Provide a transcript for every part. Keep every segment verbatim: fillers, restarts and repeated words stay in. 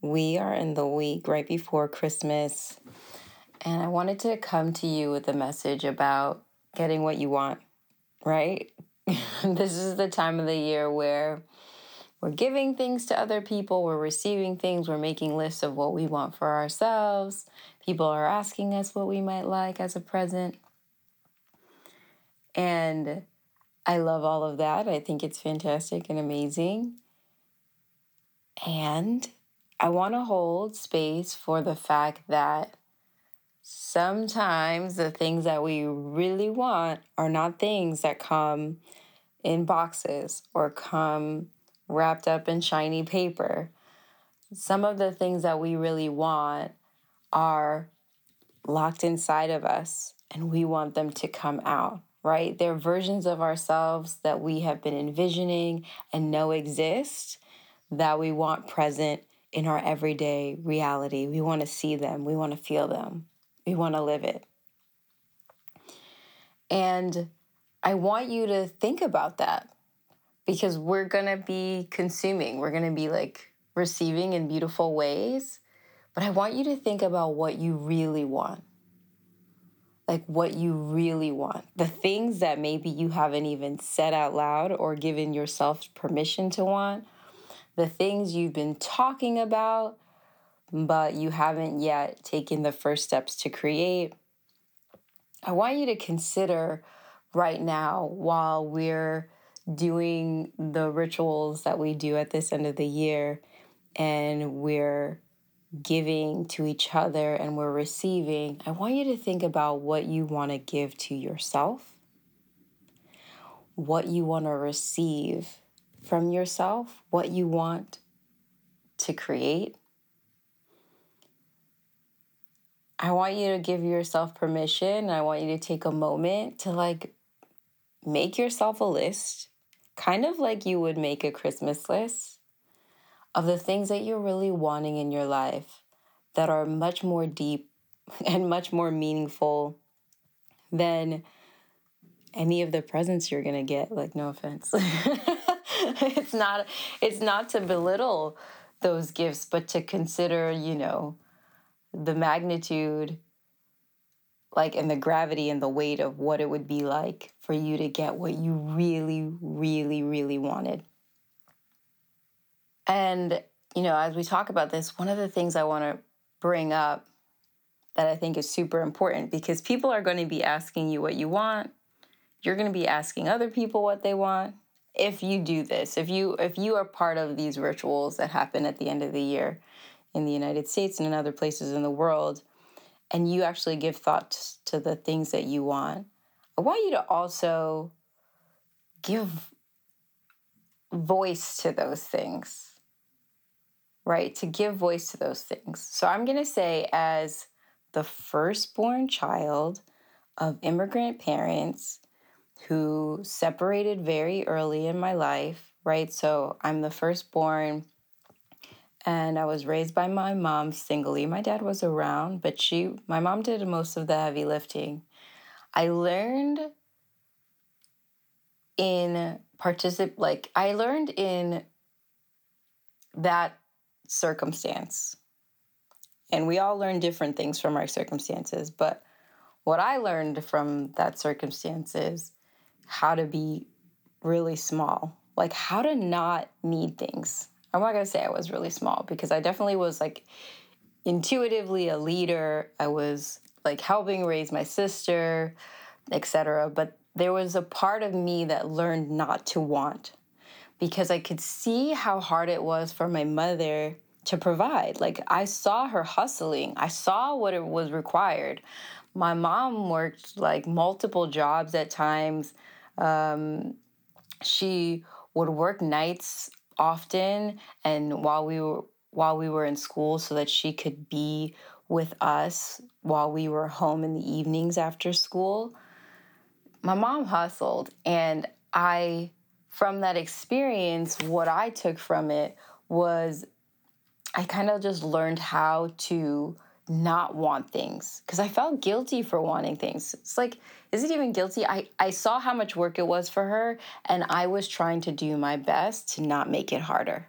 We are in the week right before Christmas, and I wanted to come to you with a message about getting what you want, right? This is the time of the year where we're giving things to other people, we're receiving things, we're making lists of what we want for ourselves. People are asking us what we might like as a present. And I love all of that. I think it's fantastic and amazing. And I want to hold space for the fact that sometimes the things that we really want are not things that come in boxes or come wrapped up in shiny paper. Some of the things that we really want are locked inside of us, and we want them to come out, right? They're versions of ourselves that we have been envisioning and know exist that we want present in our everyday reality. We want to see them. We want to feel them. We want to live it. And I want you to think about that, because we're going to be consuming. We're going to be like receiving in beautiful ways. But I want you to think about what you really want. Like what you really want. The things that maybe you haven't even said out loud or given yourself permission to want. The things you've been talking about, but you haven't yet taken the first steps to create. I want you to consider right now, while we're doing the rituals that we do at this end of the year, and we're giving to each other and we're receiving, I want you to think about what you want to give to yourself, what you want to receive from yourself, what you want to create. I want you to give yourself permission. I want you to take a moment to like make yourself a list, kind of like you would make a Christmas list, of the things that you're really wanting in your life that are much more deep and much more meaningful than any of the presents you're going to get. Like, no offense. It's not it's not to belittle those gifts, but to consider, you know, the magnitude, like, and the gravity and the weight of what it would be like for you to get what you really, really, really wanted. And, you know, as we talk about this, one of the things I want to bring up that I think is super important, because people are going to be asking you what you want. You're going to be asking other people what they want. If you do this, if you if you are part of these rituals that happen at the end of the year in the United States and in other places in the world, and you actually give thought to the things that you want, I want you to also give voice to those things, right? To give voice to those things. So I'm going to say, as the firstborn child of immigrant parents who separated very early in my life, right? So I'm the firstborn, and I was raised by my mom singly. My dad was around, but she, my mom did most of the heavy lifting. I learned in particip- like I learned in that circumstance, and we all learn different things from our circumstances. But what I learned from that circumstance is how to be really small, like how to not need things. I'm not going to say I was really small, because I definitely was like intuitively a leader. I was like helping raise my sister, et cetera. But there was a part of me that learned not to want, because I could see how hard it was for my mother to provide. Like, I saw her hustling. I saw what it was required. My mom worked like multiple jobs at times. Um, she would work nights often, and while we were while we were in school so that she could be with us while we were home in the evenings after school. My mom hustled, and I, from that experience, what I took from it was I kind of just learned how to not want things, because I felt guilty for wanting things. It's like, is it even guilty? I, I saw how much work it was for her, and I was trying to do my best to not make it harder.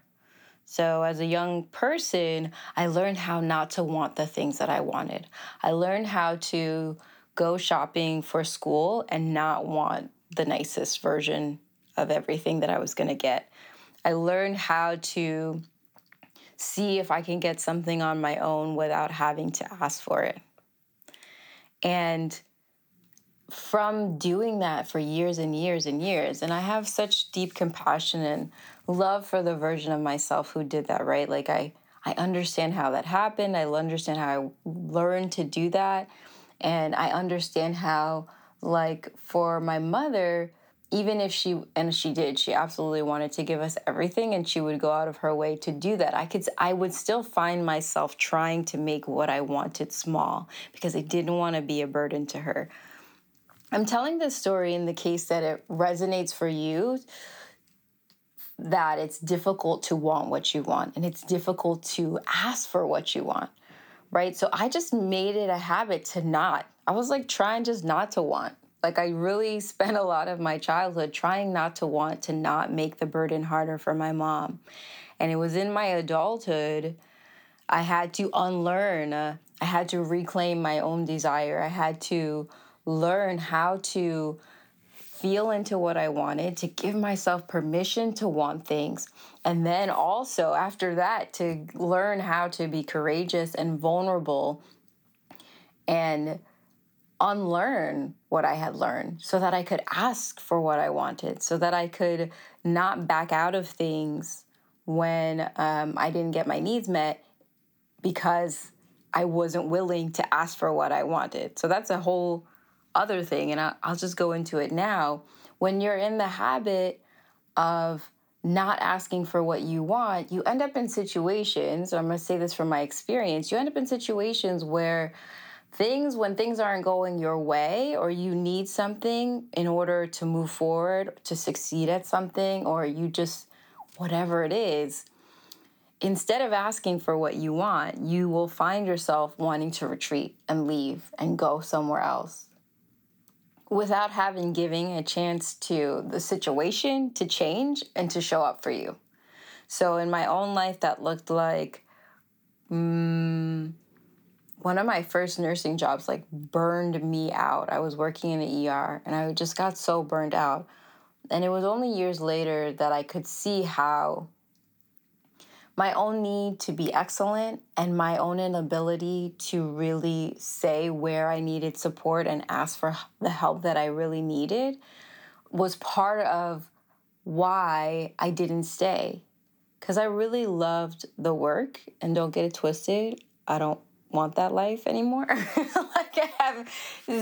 So as a young person, I learned how not to want the things that I wanted. I learned how to go shopping for school and not want the nicest version of everything that I was going to get. I learned how to see if I can get something on my own without having to ask for it. And from doing that for years and years and years, and I have such deep compassion and love for the version of myself who did that, right? Like I, I understand how that happened. I understand how I learned to do that. And I understand how, like, for my mother, even if she, and she did, she absolutely wanted to give us everything, and she would go out of her way to do that. I could, I would still find myself trying to make what I wanted small because I didn't want to be a burden to her. I'm telling this story in the case that it resonates for you, that it's difficult to want what you want, and it's difficult to ask for what you want, right? So I just made it a habit to not. I was like trying just not to want. Like I really spent a lot of my childhood trying not to want, to not make the burden harder for my mom. And it was in my adulthood, I had to unlearn. Uh, I had to reclaim my own desire. I had to learn how to feel into what I wanted, to give myself permission to want things. And then also after that, to learn how to be courageous and vulnerable and unlearn what I had learned so that I could ask for what I wanted, so that I could not back out of things when um, I didn't get my needs met because I wasn't willing to ask for what I wanted. So that's a whole other thing, and I'll, I'll just go into it now. When you're in the habit of not asking for what you want, you end up in situations, or I'm going to say this from my experience, you end up in situations where Things, when things aren't going your way, or you need something in order to move forward, to succeed at something, or you just, whatever it is, instead of asking for what you want, you will find yourself wanting to retreat and leave and go somewhere else without having given a chance to the situation to change and to show up for you. So in my own life, that looked like, mm, one of my first nursing jobs like burned me out. I was working in the E R, and I just got so burned out. And it was only years later that I could see how my own need to be excellent and my own inability to really say where I needed support and ask for the help that I really needed was part of why I didn't stay. Because I really loved the work, and don't get it twisted, I don't want that life anymore. Like I have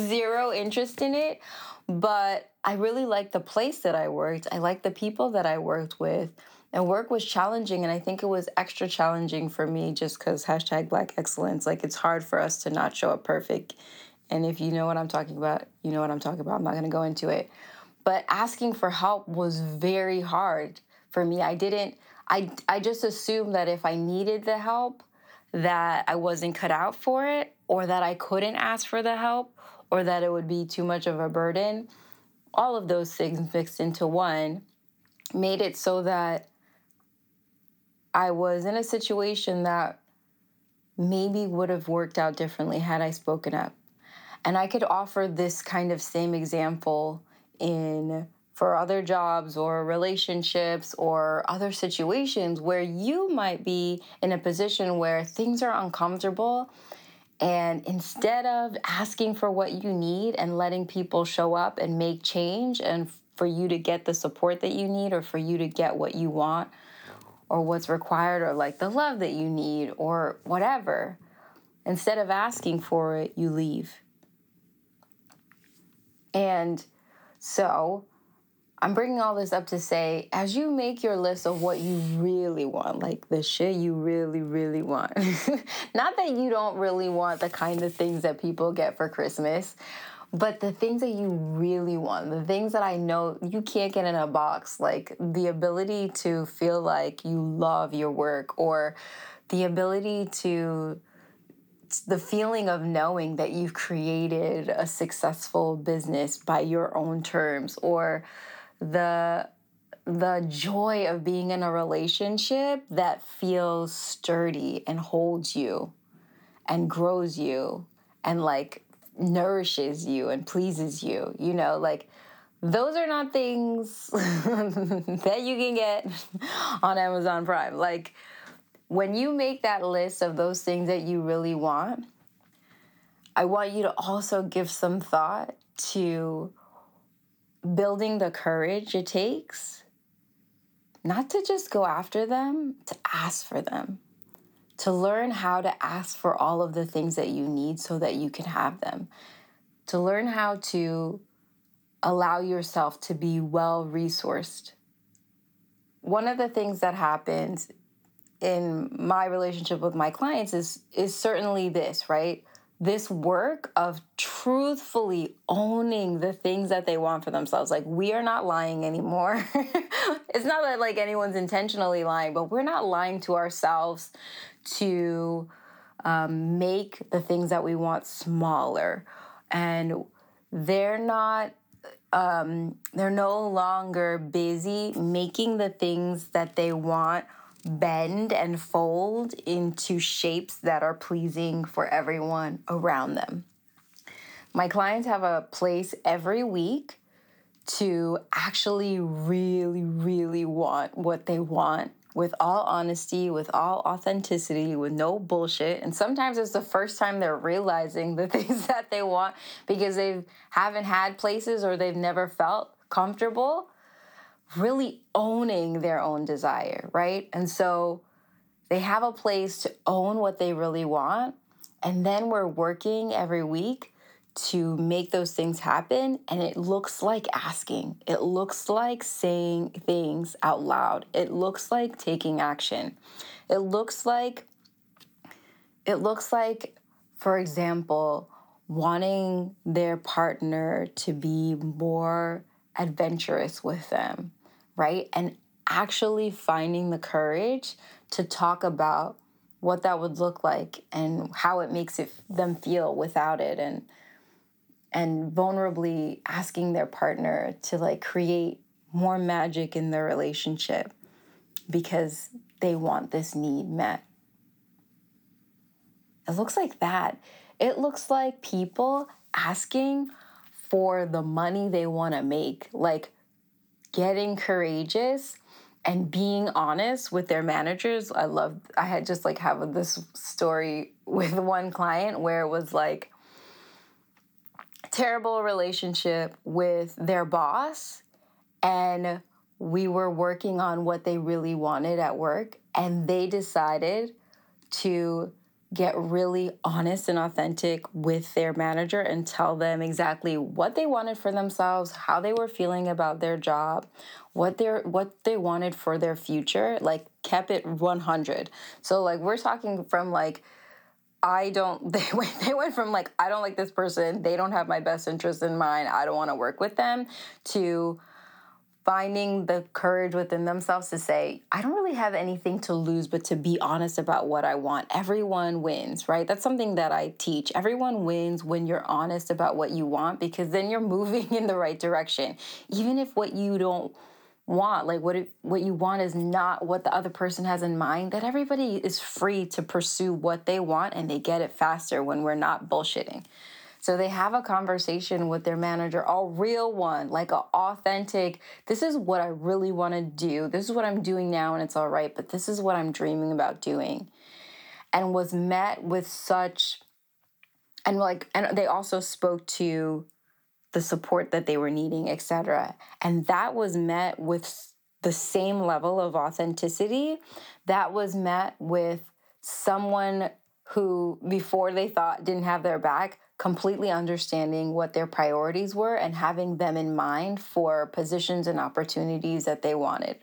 zero interest in it, but I really liked the place that I worked. I liked the people that I worked with, and work was challenging. And I think it was extra challenging for me just because hashtag Black excellence, like it's hard for us to not show up perfect. And if you know what I'm talking about, you know what I'm talking about. I'm not going to go into it, but asking for help was very hard for me. I didn't, I, I just assumed that if I needed the help, that I wasn't cut out for it, or that I couldn't ask for the help, or that it would be too much of a burden. All of those things mixed into one made it so that I was in a situation that maybe would have worked out differently had I spoken up. And I could offer this kind of same example in for other jobs or relationships or other situations where you might be in a position where things are uncomfortable, and instead of asking for what you need and letting people show up and make change and for you to get the support that you need, or for you to get what you want or what's required, or like the love that you need or whatever, instead of asking for it, you leave. And so I'm bringing all this up to say, as you make your list of what you really want, like the shit you really, really want, not that you don't really want the kind of things that people get for Christmas, but the things that you really want, the things that I know you can't get in a box, like the ability to feel like you love your work, or the ability to, the feeling of knowing that you've created a successful business by your own terms, or the the joy of being in a relationship that feels sturdy and holds you and grows you and like nourishes you and pleases you. You know, like those are not things that you can get on Amazon Prime. Like when you make that list of those things that you really want, I want you to also give some thought to building the courage it takes not to just go after them, to ask for them, to learn how to ask for all of the things that you need so that you can have them, to learn how to allow yourself to be well-resourced. One of the things that happens in my relationship with my clients is is certainly this, right? This work of truthfully owning the things that they want for themselves. Like, we are not lying anymore. It's not that, like, anyone's intentionally lying, but we're not lying to ourselves to um, make the things that we want smaller. And they're not... Um, they're no longer busy making the things that they want bend and fold into shapes that are pleasing for everyone around them. My clients have a place every week to actually really, really want what they want with all honesty, with all authenticity, with no bullshit. And sometimes it's the first time they're realizing the things that they want because they haven't had places or they've never felt comfortable really owning their own desire, right? And so they have a place to own what they really want. And then we're working every week to make those things happen. And it looks like asking. It looks like saying things out loud. It looks like taking action. It looks like, it looks like, for example, wanting their partner to be more adventurous with them, right? And actually finding the courage to talk about what that would look like and how it makes it, them feel without it, and and vulnerably asking their partner to like create more magic in their relationship because they want this need met. It looks like that. It looks like people asking for the money they want to make, like getting courageous and being honest with their managers. I love, I had just like have this story with one client where it was like terrible relationship with their boss, and we were working on what they really wanted at work, and they decided to get really honest and authentic with their manager and tell them exactly what they wanted for themselves, how they were feeling about their job, what they what they wanted for their future, like kept it one hundred. So like we're talking from like, I don't, they went, they went from like, I don't like this person, they don't have my best interest in mind, I don't want to work with them, to finding the courage within themselves to say, I don't really have anything to lose but to be honest about what I want. Everyone wins, right? That's something that I teach. Everyone wins when you're honest about what you want, because then you're moving in the right direction. Even if what you don't want, like what it, what you want is not what the other person has in mind, that everybody is free to pursue what they want, and they get it faster when we're not bullshitting. So they have a conversation with their manager, a real one, like an authentic, this is what I really want to do. This is what I'm doing now, and it's all right, but this is what I'm dreaming about doing. And was met with such, and like, and they also spoke to the support that they were needing, et cetera. And that was met with the same level of authenticity. That was met with someone who before they thought didn't have their back, completely understanding what their priorities were and having them in mind for positions and opportunities that they wanted.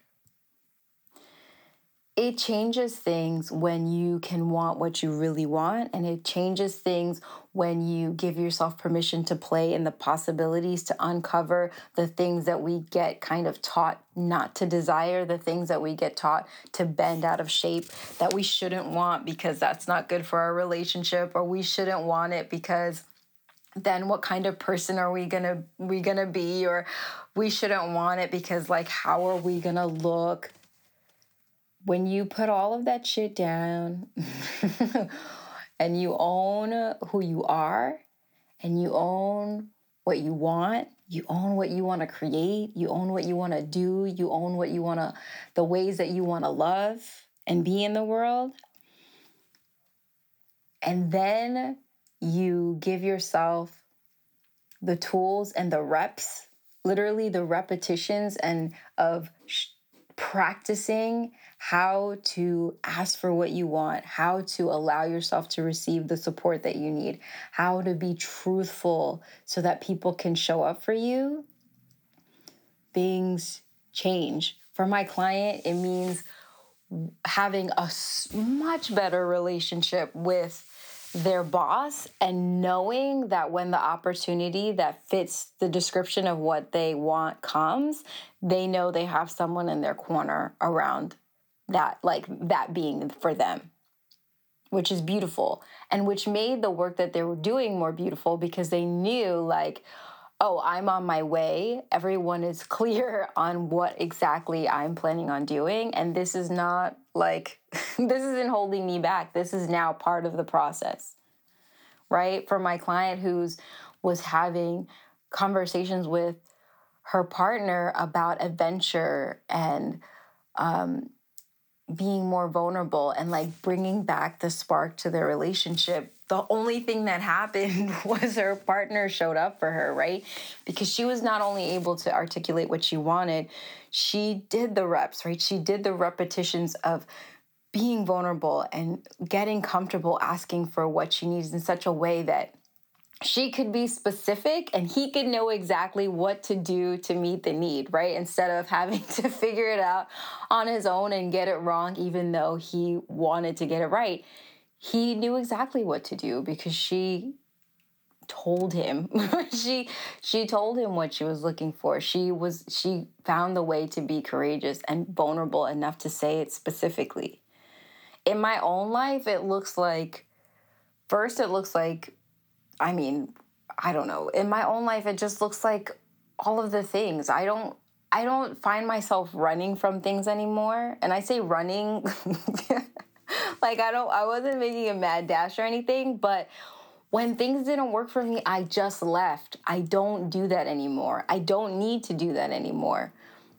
It changes things when you can want what you really want, and it changes things when you give yourself permission to play in the possibilities, to uncover the things that we get kind of taught not to desire, the things that we get taught to bend out of shape that we shouldn't want because that's not good for our relationship, or we shouldn't want it because then what kind of person are we gonna we gonna be, or we shouldn't want it because like how are we gonna look? When you put all of that shit down and you own who you are and you own what you want, you own what you want to create, you own what you want to do, you own what you want to, the ways that you want to love and be in the world. And then you give yourself the tools and the reps, literally the repetitions and of sh- practicing how to ask for what you want, how to allow yourself to receive the support that you need, how to be truthful so that people can show up for you, things change. For my client, it means having a much better relationship with their boss and knowing that when the opportunity that fits the description of what they want comes, they know they have someone in their corner around that, like that being for them, which is beautiful and which made the work that they were doing more beautiful because they knew like, oh, I'm on my way. Everyone is clear on what exactly I'm planning on doing. And this is not like, this isn't holding me back. This is now part of the process, right? For my client who's was having conversations with her partner about adventure and um, being more vulnerable and like bringing back the spark to their relationship, the only thing that happened was her partner showed up for her, right? Because she was not only able to articulate what she wanted, she did the reps, right? She did the repetitions of being vulnerable and getting comfortable asking for what she needs in such a way that she could be specific and he could know exactly what to do to meet the need, right? Instead of having to figure it out on his own and get it wrong, even though he wanted to get it right. He knew exactly what to do because she told him. she she told him what she was looking for. She was she found the way to be courageous and vulnerable enough to say it specifically. In my own life, it looks like first it looks like I mean, I don't know. In my own life, it just looks like all of the things. I don't I don't find myself running from things anymore. And I say running Like I don't, I wasn't making a mad dash or anything, but when things didn't work for me, I just left. I don't do that anymore. I don't need to do that anymore.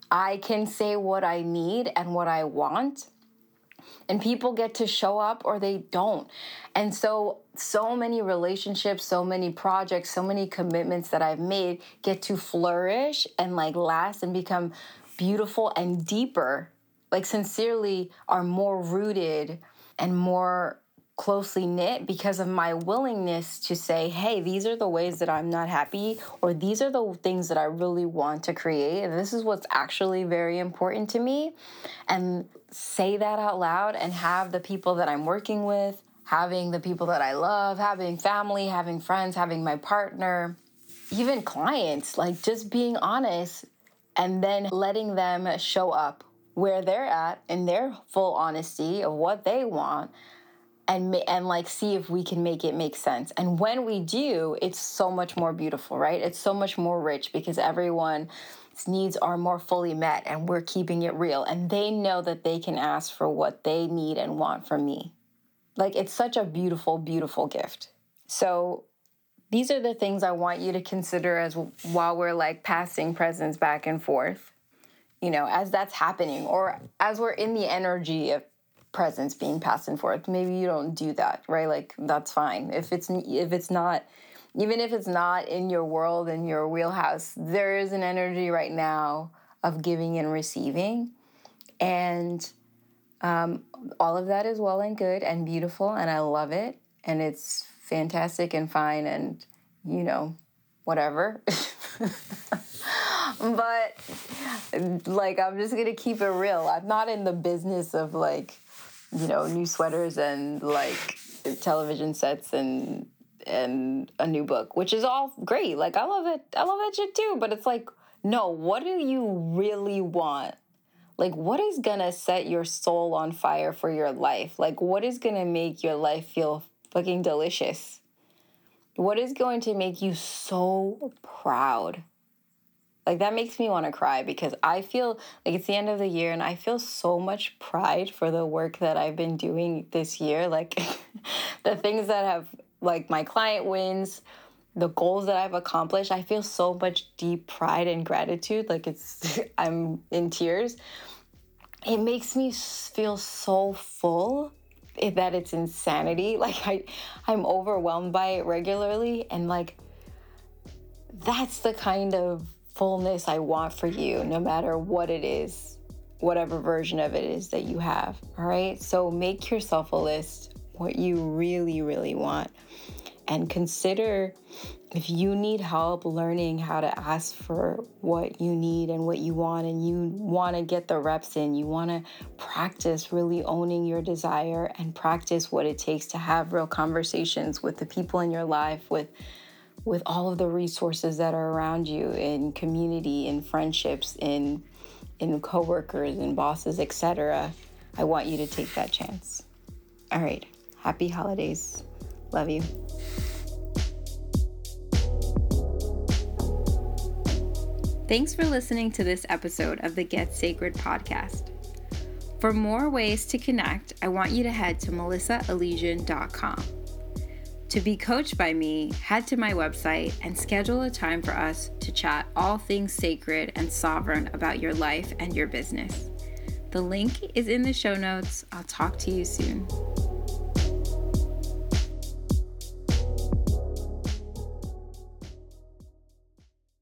I can say what I need and what I want, and people get to show up or they don't. And so, so many relationships, so many projects, so many commitments that I've made get to flourish and like last and become beautiful and deeper, like sincerely are more rooted and more closely knit because of my willingness to say, hey, these are the ways that I'm not happy, or these are the things that I really want to create. And this is what's actually very important to me. And say that out loud and have the people that I'm working with, having the people that I love, having family, having friends, having my partner, even clients, like just being honest and then letting them show up where they're at in their full honesty of what they want and and like see if we can make it make sense. And when we do, it's so much more beautiful, right? It's so much more rich because everyone's needs are more fully met and we're keeping it real. And they know that they can ask for what they need and want from me. Like it's such a beautiful, beautiful gift. So these are the things I want you to consider as while we're like passing presents back and forth. You know, as that's happening or as we're in the energy of presence being passed and forth, maybe you don't do that, right? Like that's fine. If it's, if it's not, even if it's not in your world, in your wheelhouse, there is an energy right now of giving and receiving. And Um, all of that is well and good and beautiful, and I love it, and it's fantastic and fine and, you know, whatever. But, like, I'm just going to keep it real. I'm not in the business of, like, you know, new sweaters and, like, television sets and and a new book, which is all great. Like, I love it. I love that shit, too. But it's like, no, what do you really want? Like, what is going to set your soul on fire for your life? Like, what is going to make your life feel fucking delicious? What is going to make you so proud? Like, that makes me want to cry, because I feel like it's the end of the year and I feel so much pride for the work that I've been doing this year. Like, the things that have, like, my client wins, the goals that I've accomplished, I feel so much deep pride and gratitude. Like, it's, I'm in tears. It makes me feel so full that it's insanity. Like, I, I'm overwhelmed by it regularly. And, like, that's the kind of fullness I want for you, no matter what it is, whatever version of it is that you have. All right. So make yourself a list, what you really, really want. And consider if you need help learning how to ask for what you need and what you want, and you want to get the reps in, you want to practice really owning your desire and practice what it takes to have real conversations with the people in your life, with with all of the resources that are around you, in community, in friendships, in in coworkers and bosses, et cetera. I want you to take that chance. All right. Happy holidays. Love you. Thanks for listening to this episode of the Get Sacred podcast. For more ways to connect, I want you to head to Melissa Elysian dot com. To be coached by me, head to my website and schedule a time for us to chat all things sacred and sovereign about your life and your business. The link is in the show notes. I'll talk to you soon.